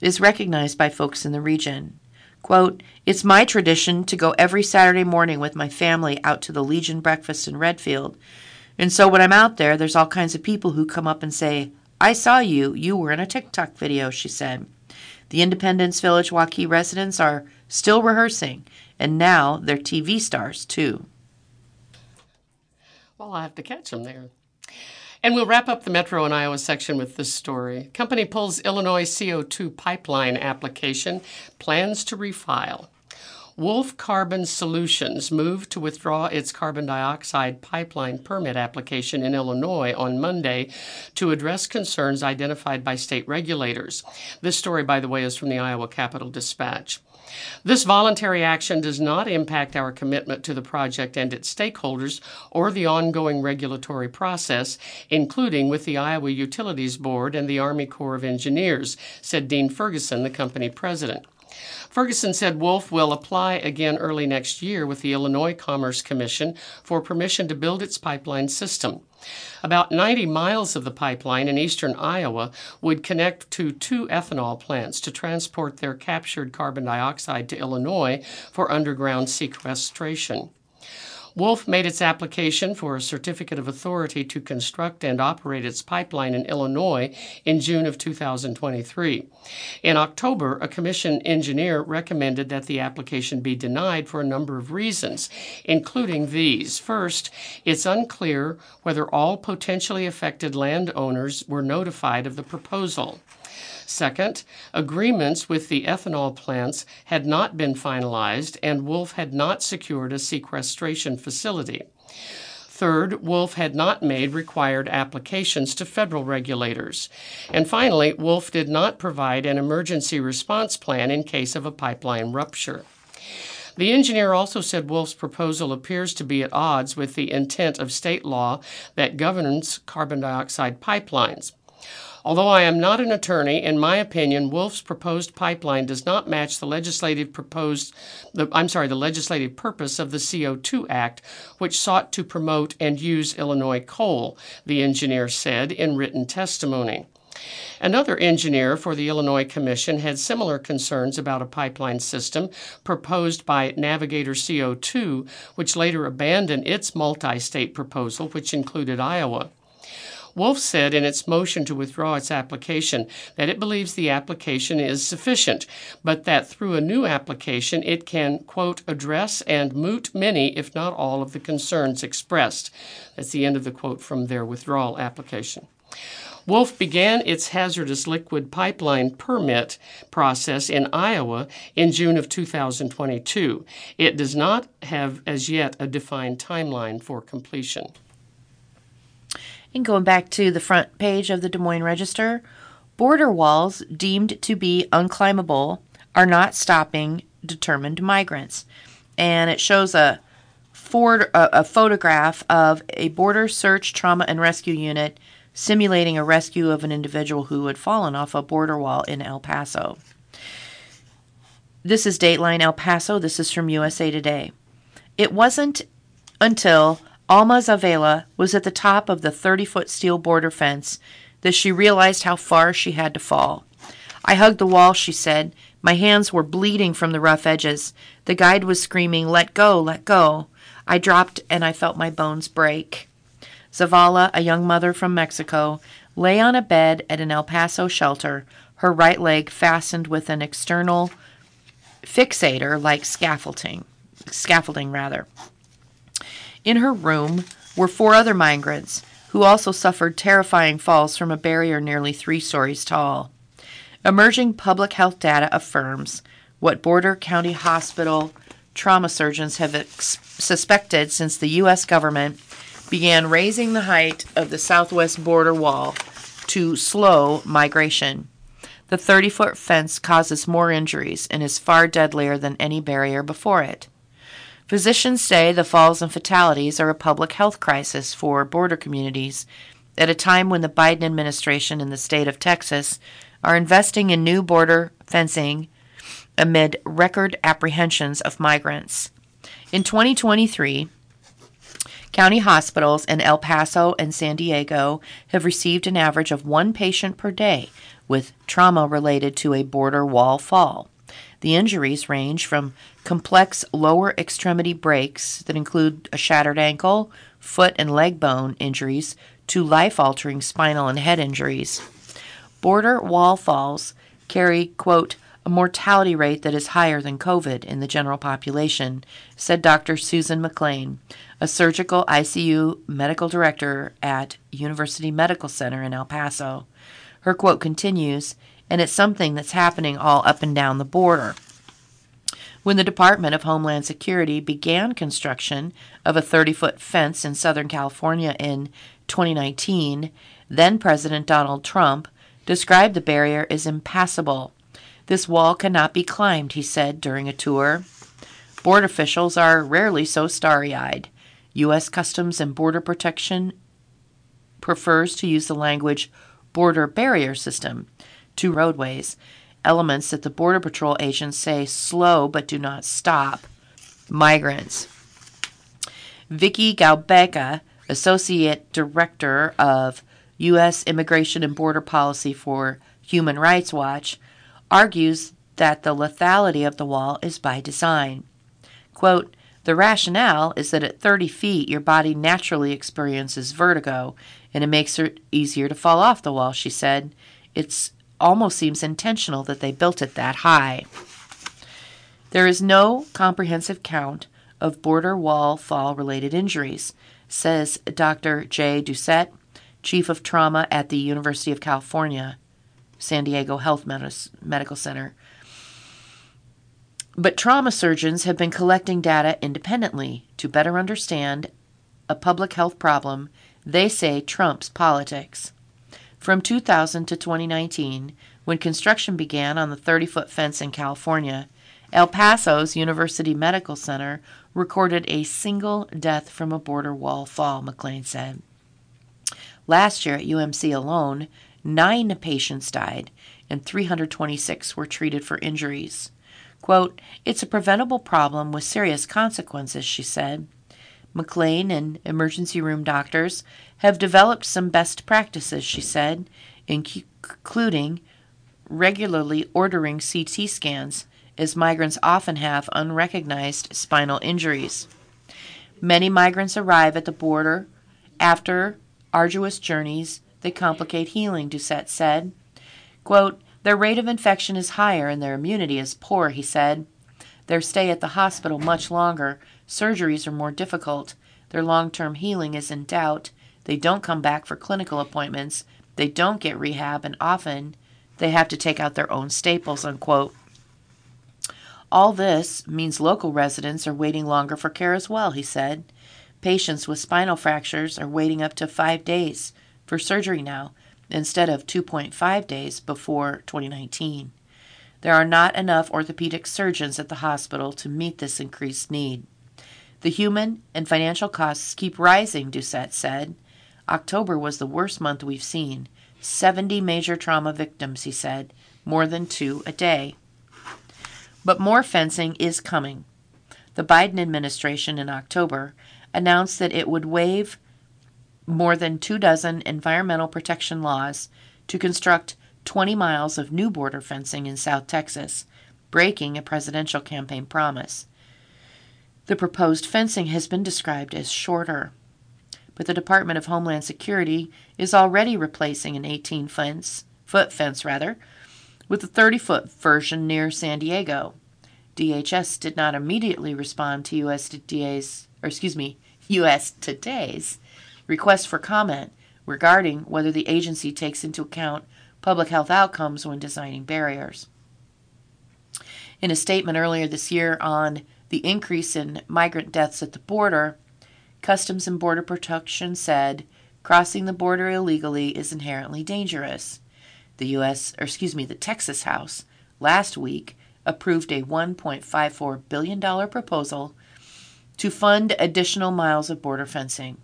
is recognized by folks in the region. Quote, it's my tradition to go every Saturday morning with my family out to the Legion breakfast in Redfield. And so when I'm out there, there's all kinds of people who come up and say, I saw you, you were in a TikTok video, she said. The Independence Village Waukee residents are still rehearsing, and now they're TV stars, too. Well, I'll have to catch them there. And we'll wrap up the Metro and Iowa section with this story. Company pulls Illinois CO2 pipeline application, plans to refile. Wolf Carbon Solutions moved to withdraw its carbon dioxide pipeline permit application in Illinois on Monday to address concerns identified by state regulators. This story, by the way, is from the Iowa Capitol Dispatch. This voluntary action does not impact our commitment to the project and its stakeholders or the ongoing regulatory process, including with the Iowa Utilities Board and the Army Corps of Engineers, said Dean Ferguson, the company president. Ferguson said Wolf will apply again early next year with the Illinois Commerce Commission for permission to build its pipeline system. About 90 miles of the pipeline in eastern Iowa would connect to two ethanol plants to transport their captured carbon dioxide to Illinois for underground sequestration. Wolf made its application for a certificate of authority to construct and operate its pipeline in Illinois in June of 2023. In October, a commission engineer recommended that the application be denied for a number of reasons, including these. First, it's unclear whether all potentially affected landowners were notified of the proposal. Second, agreements with the ethanol plants had not been finalized, and Wolf had not secured a sequestration facility. Third, Wolf had not made required applications to federal regulators. And finally, Wolf did not provide an emergency response plan in case of a pipeline rupture. The engineer also said Wolf's proposal appears to be at odds with the intent of state law that governs carbon dioxide pipelines. Although I am not an attorney, in my opinion, Wolf's proposed pipeline does not match the legislative purpose of the CO2 Act, which sought to promote and use Illinois coal, the engineer said in written testimony. Another engineer for the Illinois Commission had similar concerns about a pipeline system proposed by Navigator CO2, which later abandoned its multi-state proposal, which included Iowa. Wolf said in its motion to withdraw its application that it believes the application is sufficient, but that through a new application it can, quote, address and moot many, if not all, of the concerns expressed. That's the end of the quote from their withdrawal application. Wolf began its hazardous liquid pipeline permit process in Iowa in June of 2022. It does not have as yet a defined timeline for completion. And going back to the front page of the Des Moines Register, border walls deemed to be unclimbable are not stopping determined migrants. And it shows a photograph of a border search, trauma, and rescue unit simulating a rescue of an individual who had fallen off a border wall in El Paso. This is Dateline El Paso. This is from USA Today. It wasn't until Alma Zavela was at the top of the 30-foot steel border fence that she realized how far she had to fall. I hugged the wall, she said. My hands were bleeding from the rough edges. The guide was screaming, let go, let go. I dropped and I felt my bones break. Zavala, a young mother from Mexico, lay on a bed at an El Paso shelter, her right leg fastened with an external fixator like scaffolding. In her room were four other migrants who also suffered terrifying falls from a barrier nearly 3 stories tall. Emerging public health data affirms what border county hospital trauma surgeons have suspected since the U.S. government began raising the height of the southwest border wall to slow migration. The 30-foot fence causes more injuries and is far deadlier than any barrier before it. Physicians say the falls and fatalities are a public health crisis for border communities at a time when the Biden administration and the state of Texas are investing in new border fencing amid record apprehensions of migrants. In 2023, county hospitals in El Paso and San Diego have received an average of 1 patient per day with trauma related to a border wall fall. The injuries range from complex lower extremity breaks that include a shattered ankle, foot and leg bone injuries, to life-altering spinal and head injuries. Border wall falls carry, quote, a mortality rate that is higher than COVID in the general population, said Dr. Susan McLean, a surgical ICU medical director at University Medical Center in El Paso. Her quote continues, and it's something that's happening all up and down the border. when the Department of Homeland Security began construction of a 30-foot fence in Southern California in 2019, then-President Donald Trump described the barrier as impassable. This wall cannot be climbed, he said during a tour. Border officials are rarely so starry-eyed. U.S. Customs and Border Protection prefers to use the language border barrier system, two roadways, elements that the Border Patrol agents say slow but do not stop migrants. Vicky Gaubeka, Associate Director of U.S. Immigration and Border Policy for Human Rights Watch, argues that the lethality of the wall is by design. Quote, the rationale is that at 30 feet, your body naturally experiences vertigo, and it makes it easier to fall off the wall, she said. It almost seems intentional that they built it that high. There is no comprehensive count of border wall fall-related injuries, says Dr. Jay Doucette, Chief of Trauma at the University of California, San Diego Health Medical Center. But trauma surgeons have been collecting data independently to better understand a public health problem they say trumps politics. From 2000 to 2019, when construction began on the 30-foot fence in California, El Paso's University Medical Center recorded a single death from a border wall fall, McLean said. Last year at UMC alone, 9 patients died and 326 were treated for injuries. Quote, it's a preventable problem with serious consequences, she said. McLean and emergency room doctors have developed some best practices, she said, including regularly ordering CT scans, as migrants often have unrecognized spinal injuries. Many migrants arrive at the border after arduous journeys that complicate healing, Doucette said. Quote, their rate of infection is higher and their immunity is poor, he said. Their stay at the hospital much longer. Surgeries are more difficult. Their long-term healing is in doubt. They don't come back for clinical appointments. They don't get rehab, and often they have to take out their own staples, unquote. All this means local residents are waiting longer for care as well, he said. Patients with spinal fractures are waiting up to 5 days for surgery now, instead of 2.5 days before 2019. There are not enough orthopedic surgeons at the hospital to meet this increased need. The human and financial costs keep rising, Doucette said. October was the worst month we've seen. 70 major trauma victims, he said, more than 2 a day. But more fencing is coming. The Biden administration in October announced that it would waive more than 24 environmental protection laws to construct 20 miles of new border fencing in South Texas, breaking a presidential campaign promise. The proposed fencing has been described as shorter, but the Department of Homeland Security is already replacing an 18-foot fence with a 30-foot version near San Diego. DHS did not immediately respond to US Today's request for comment regarding whether the agency takes into account public health outcomes when designing barriers. In a statement earlier this year on the increase in migrant deaths at the border, Customs and Border Protection said crossing the border illegally is inherently dangerous. The Texas House last week approved a $1.54 billion proposal to fund additional miles of border fencing.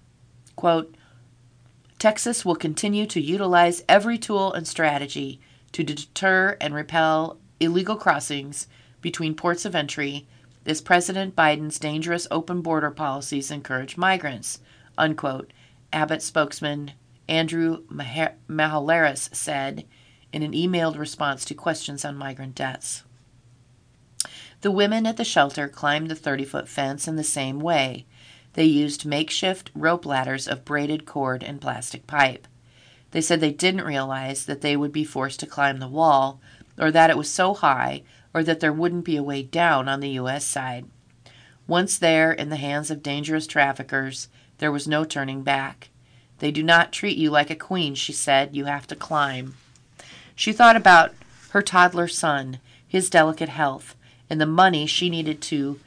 Quote, Texas will continue to utilize every tool and strategy to deter and repel illegal crossings between ports of entry as President Biden's dangerous open border policies encourage migrants, unquote, Abbott spokesman Andrew Mahalaris said in an emailed response to questions on migrant deaths. The women at the shelter climbed the 30-foot fence in the same way. They used makeshift rope ladders of braided cord and plastic pipe. They said they didn't realize that they would be forced to climb the wall, or that it was so high, or that there wouldn't be a way down on the U.S. side. Once there, in the hands of dangerous traffickers, there was no turning back. They do not treat you like a queen, she said. You have to climb. She thought about her toddler son, his delicate health, and the money she needed to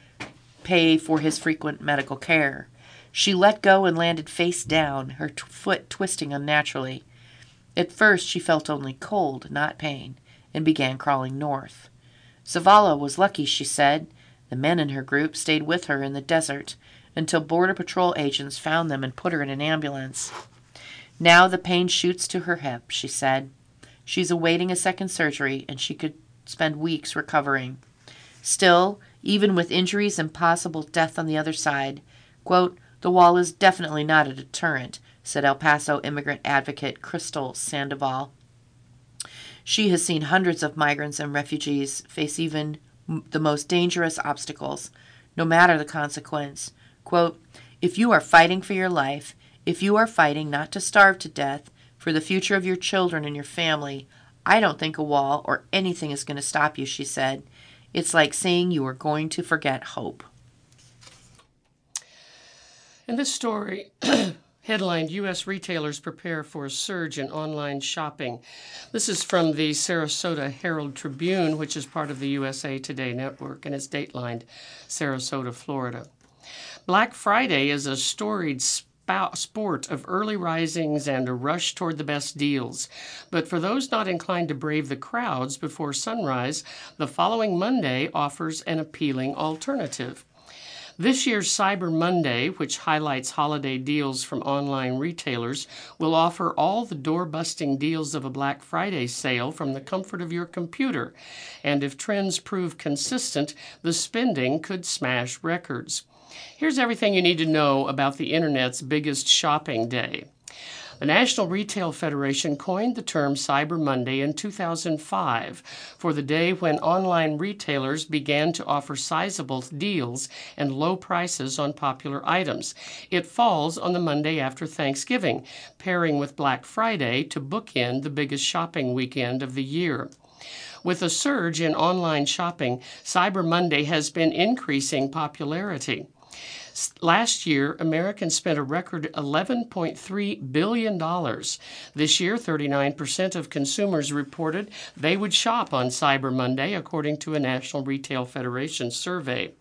pay for his frequent medical care. She let go and landed face down, her foot twisting unnaturally. At first she felt only cold, not pain, and began crawling north. Zavala was lucky, she said. The men in her group stayed with her in the desert until Border Patrol agents found them and put her in an ambulance. Now the pain shoots to her hip, she said. She's awaiting a second surgery, and she could spend weeks recovering. Still, even with injuries and possible death on the other side, quote, the wall is definitely not a deterrent, said El Paso immigrant advocate Crystal Sandoval. She has seen hundreds of migrants and refugees face even the most dangerous obstacles, no matter the consequence. Quote, if you are fighting for your life, if you are fighting not to starve to death, for the future of your children and your family, I don't think a wall or anything is going to stop you, she said. It's like saying you are going to forget hope. In this story, headlined, U.S. retailers prepare for a surge in online shopping. This is from the Sarasota Herald-Tribune, which is part of the USA Today network, and it's datelined Sarasota, Florida. Black Friday is a storied sport of early risings and a rush toward the best deals. But for those not inclined to brave the crowds before sunrise, the following Monday offers an appealing alternative. This year's Cyber Monday, which highlights holiday deals from online retailers, will offer all the door-busting deals of a Black Friday sale from the comfort of your computer. And if trends prove consistent, the spending could smash records. Here's everything you need to know about the Internet's biggest shopping day. The National Retail Federation coined the term Cyber Monday in 2005 for the day when online retailers began to offer sizable deals and low prices on popular items. It falls on the Monday after Thanksgiving, pairing with Black Friday to bookend the biggest shopping weekend of the year. With a surge in online shopping, Cyber Monday has been increasing popularity. Last year, Americans spent a record $11.3 billion. This year, 39% of consumers reported they would shop on Cyber Monday, according to a National Retail Federation survey.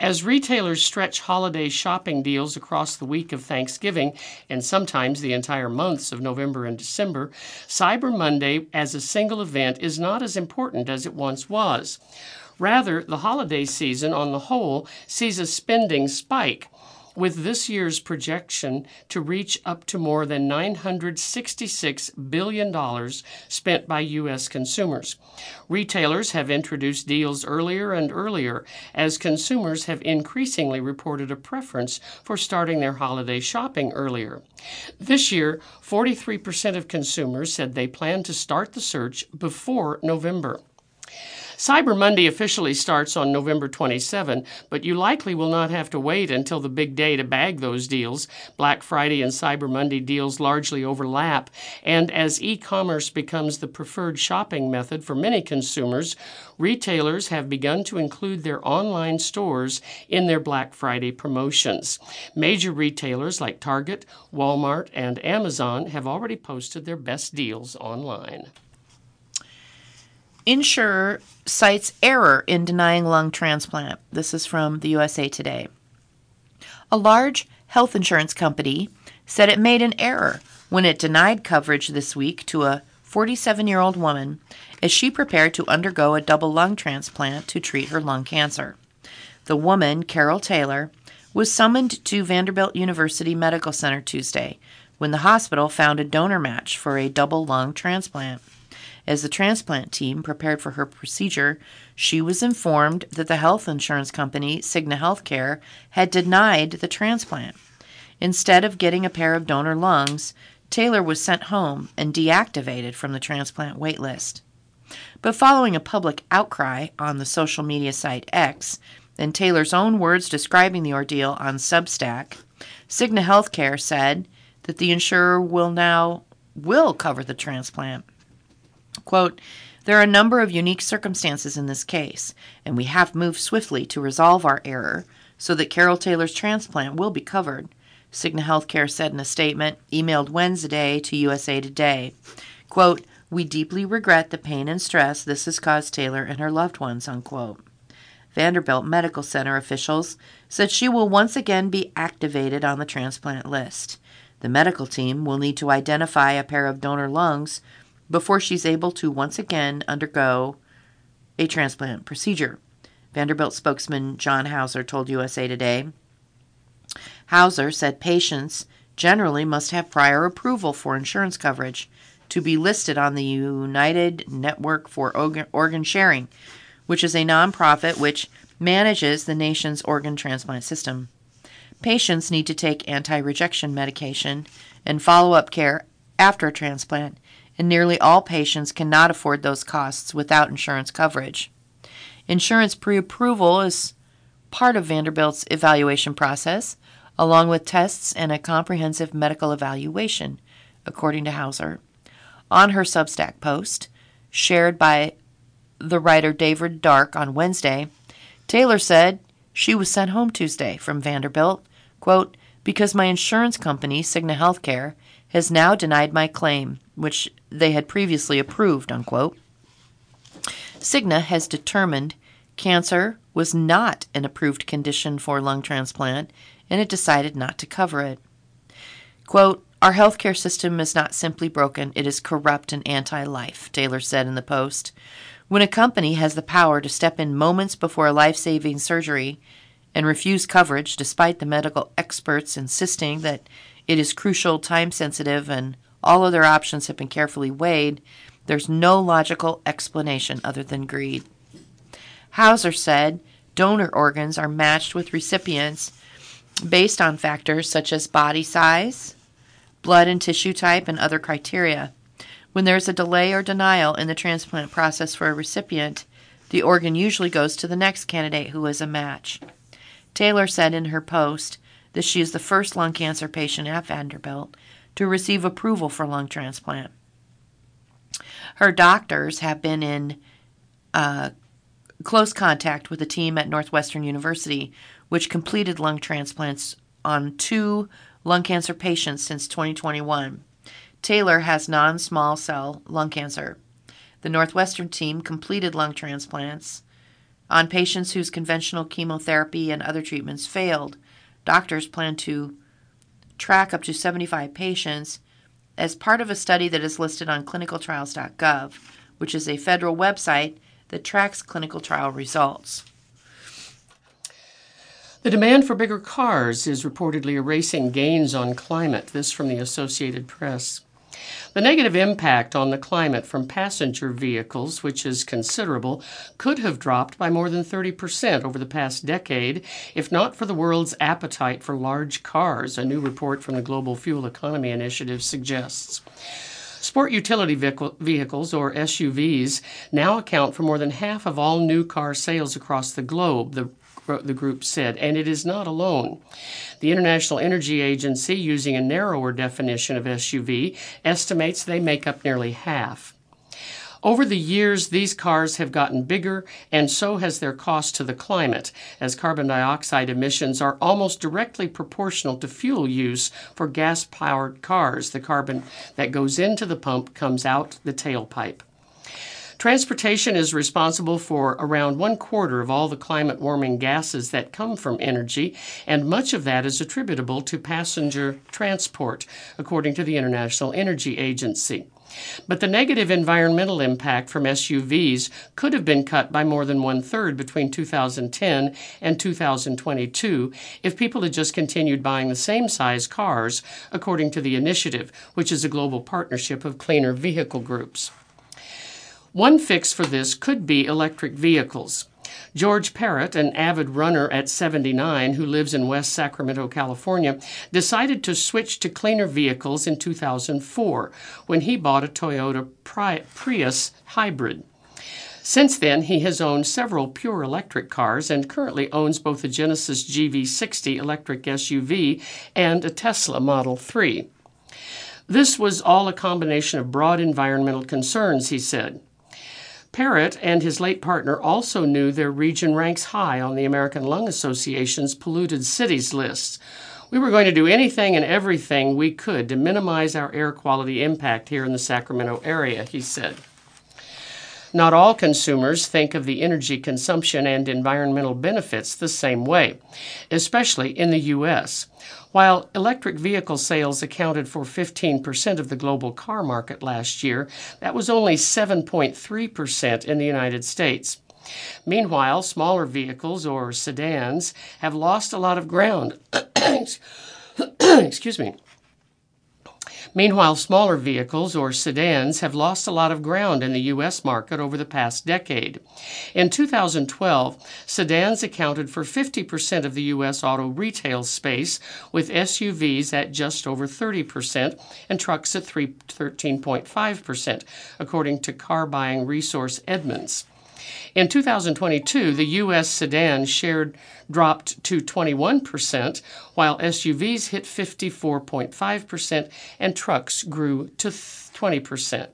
As retailers stretch holiday shopping deals across the week of Thanksgiving and sometimes the entire months of November and December, Cyber Monday as a single event is not as important as it once was. Rather, the holiday season, on the whole, sees a spending spike, with this year's projection to reach up to more than $966 billion spent by U.S. consumers. Retailers have introduced deals earlier and earlier, as consumers have increasingly reported a preference for starting their holiday shopping earlier. This year, 43% of consumers said they plan to start the search before November. Cyber Monday officially starts on November 27, but you likely will not have to wait until the big day to bag those deals. Black Friday and Cyber Monday deals largely overlap, and as e-commerce becomes the preferred shopping method for many consumers, retailers have begun to include their online stores in their Black Friday promotions. Major retailers like Target, Walmart, and Amazon have already posted their best deals online. Insurer cites error in denying lung transplant. This is from the USA Today. A large health insurance company said it made an error when it denied coverage this week to a 47-year-old woman as she prepared to undergo a double lung transplant to treat her lung cancer. The woman, Carol Taylor, was summoned to Vanderbilt University Medical Center Tuesday when the hospital found a donor match for a double lung transplant. As the transplant team prepared for her procedure, she was informed that the health insurance company, Cigna Healthcare, had denied the transplant. Instead of getting a pair of donor lungs, Taylor was sent home and deactivated from the transplant wait list. But following a public outcry on the social media site X, and Taylor's own words describing the ordeal on Substack, Cigna Healthcare said that the insurer will now cover the transplant. Quote, there are a number of unique circumstances in this case, and we have moved swiftly to resolve our error so that Carol Taylor's transplant will be covered, Cigna Healthcare said in a statement emailed Wednesday to USA Today. Quote, we deeply regret the pain and stress this has caused Taylor and her loved ones, unquote. Vanderbilt Medical Center officials said she will once again be activated on the transplant list. The medical team will need to identify a pair of donor lungs before she's able to once again undergo a transplant procedure. Vanderbilt spokesman John Hauser told USA Today. Hauser said patients generally must have prior approval for insurance coverage to be listed on the United Network for Organ Sharing, which is a nonprofit which manages the nation's organ transplant system. Patients need to take anti-rejection medication and follow-up care after a transplant, and nearly all patients cannot afford those costs without insurance coverage. Insurance pre-approval is part of Vanderbilt's evaluation process, along with tests and a comprehensive medical evaluation, according to Hauser. On her Substack post, shared by the writer David Dark on Wednesday, Taylor said she was sent home Tuesday from Vanderbilt, quote, because my insurance company, Cigna Healthcare, has now denied my claim, which they had previously approved, unquote. Cigna has determined cancer was not an approved condition for lung transplant, and it decided not to cover it. Quote, our healthcare system is not simply broken, it is corrupt and anti-life, Taylor said in the post. When a company has the power to step in moments before a life-saving surgery and refuse coverage despite the medical experts insisting that it is crucial, time-sensitive, and all other options have been carefully weighed, there's no logical explanation other than greed. Hauser said donor organs are matched with recipients based on factors such as body size, blood and tissue type, and other criteria. When there is a delay or denial in the transplant process for a recipient, the organ usually goes to the next candidate who is a match. Taylor said in her post that she is the first lung cancer patient at Vanderbilt to receive approval for lung transplant. Her doctors have been in close contact with a team at Northwestern University, which completed lung transplants on 2 lung cancer patients since 2021. Taylor has non-small cell lung cancer. The Northwestern team completed lung transplants on patients whose conventional chemotherapy and other treatments failed. Doctors plan to track up to 75 patients as part of a study that is listed on clinicaltrials.gov, which is a federal website that tracks clinical trial results. The demand for bigger cars is reportedly erasing gains on climate, this from the Associated Press. The negative impact on the climate from passenger vehicles, which is considerable, could have dropped by more than 30% over the past decade, if not for the world's appetite for large cars, a new report from the Global Fuel Economy Initiative suggests. Sport utility vehicles, or SUVs, now account for more than half of all new car sales across the globe, the group said, and it is not alone. The International Energy Agency, using a narrower definition of SUV, estimates they make up nearly half. Over the years, these cars have gotten bigger, and so has their cost to the climate, as carbon dioxide emissions are almost directly proportional to fuel use for gas-powered cars. The carbon that goes into the pump comes out the tailpipe. Transportation is responsible for around 1/4 of all the climate-warming gases that come from energy, and much of that is attributable to passenger transport, according to the International Energy Agency. But the negative environmental impact from SUVs could have been cut by more than 1/3 between 2010 and 2022 if people had just continued buying the same size cars, according to the initiative, which is a global partnership of cleaner vehicle groups. One fix for this could be electric vehicles. George Parrott, an avid runner at 79 who lives in West Sacramento, California, decided to switch to cleaner vehicles in 2004 when he bought a Toyota Prius hybrid. Since then, he has owned several pure electric cars and currently owns both a Genesis GV60 electric SUV and a Tesla Model 3. This was all a combination of broad environmental concerns, he said. Parrott and his late partner also knew their region ranks high on the American Lung Association's polluted cities list. We were going to do anything and everything we could to minimize our air quality impact here in the Sacramento area, he said. Not all consumers think of the energy consumption and environmental benefits the same way, especially in the U.S. While electric vehicle sales accounted for 15% of the global car market last year, that was only 7.3% in the United States. Meanwhile, smaller vehicles, or sedans, have lost a lot of ground. Meanwhile, smaller vehicles, or sedans, have lost a lot of ground in the U.S. market over the past decade. In 2012, sedans accounted for 50% of the U.S. auto retail space, with SUVs at just over 30% and trucks at 13.5%, according to car buying resource Edmunds. In 2022, the U.S. sedan share dropped to 21%, while SUVs hit 54.5% and trucks grew to 20%.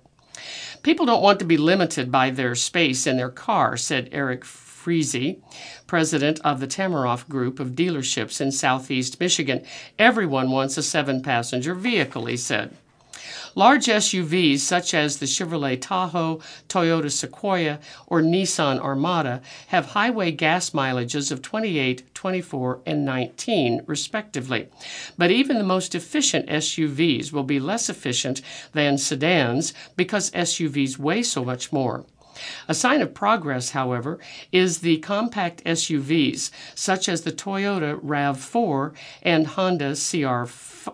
People don't want to be limited by their space in their car, said Eric Friese, president of the Tamaroff Group of dealerships in southeast Michigan. Everyone wants a 7-passenger vehicle, he said. Large SUVs such as the Chevrolet Tahoe, Toyota Sequoia, or Nissan Armada have highway gas mileages of 28, 24, and 19, respectively. But even the most efficient SUVs will be less efficient than sedans because SUVs weigh so much more. A sign of progress, however, is the compact SUVs, such as the Toyota RAV4 and Honda CR-V.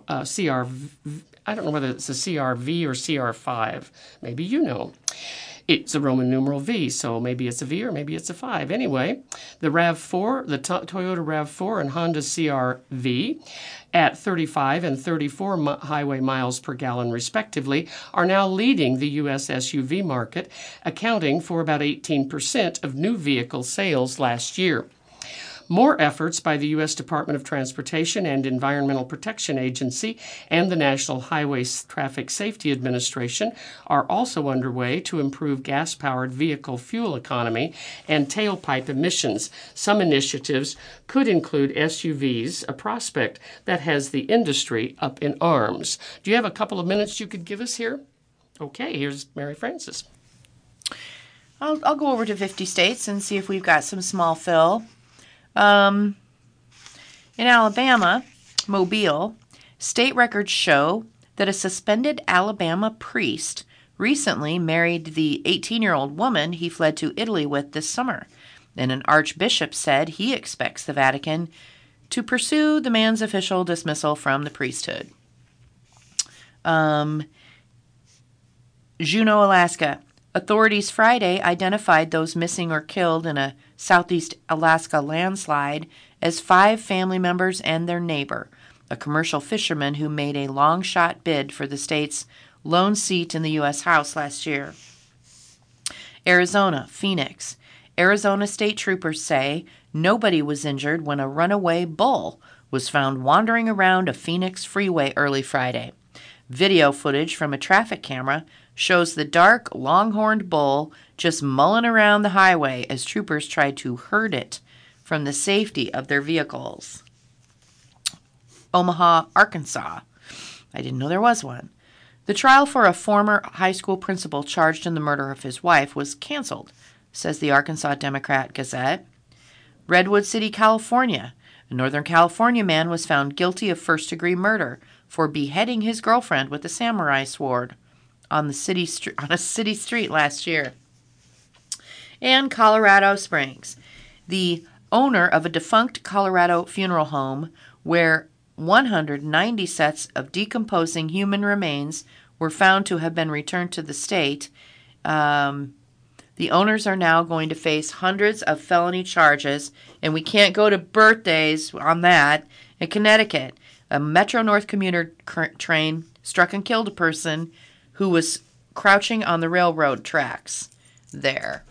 I don't know whether it's a CRV or CR5. Maybe you know. It's a Roman numeral V, so maybe it's a V or maybe it's a 5. Anyway, the RAV4, the Toyota RAV4 and Honda CR-V at 35 and 34 highway miles per gallon respectively are now leading the U.S. SUV market, accounting for about 18% of new vehicle sales last year. More efforts by the U.S. Department of Transportation and Environmental Protection Agency and the National Highway Traffic Safety Administration are also underway to improve gas-powered vehicle fuel economy and tailpipe emissions. Some initiatives could include SUVs, a prospect that has the industry up in arms. Do you have a couple of minutes you could give us here? Okay, here's Mary Frances. I'll go over to 50 states and see if we've got some small fill. In Alabama, Mobile, state records show that a suspended Alabama priest recently married the 18-year-old woman he fled to Italy with this summer, and an archbishop said he expects the Vatican to pursue the man's official dismissal from the priesthood. Juneau, Alaska. Authorities Friday identified those missing or killed in a southeast Alaska landslide as 5 family members and their neighbor, a commercial fisherman who made a long-shot bid for the state's lone seat in the U.S. House last year. Arizona, Phoenix. Arizona state troopers say nobody was injured when a runaway bull was found wandering around a Phoenix freeway early Friday. Video footage from a traffic camera shows the dark, long-horned bull just mulling around the highway as troopers tried to herd it from the safety of their vehicles. Omaha, Arkansas. I didn't know there was one. The trial for a former high school principal charged in the murder of his wife was canceled, says the Arkansas Democrat Gazette. Redwood City, California. A Northern California man was found guilty of first-degree murder for beheading his girlfriend with a samurai sword on a city street last year. And Colorado Springs. The owner of a defunct Colorado funeral home where 190 sets of decomposing human remains were found to have been returned to the state. The owners are now going to face hundreds of felony charges, and we can't go to birthdays on that. In Connecticut, a Metro North commuter train struck and killed a person who was crouching on the railroad tracks there.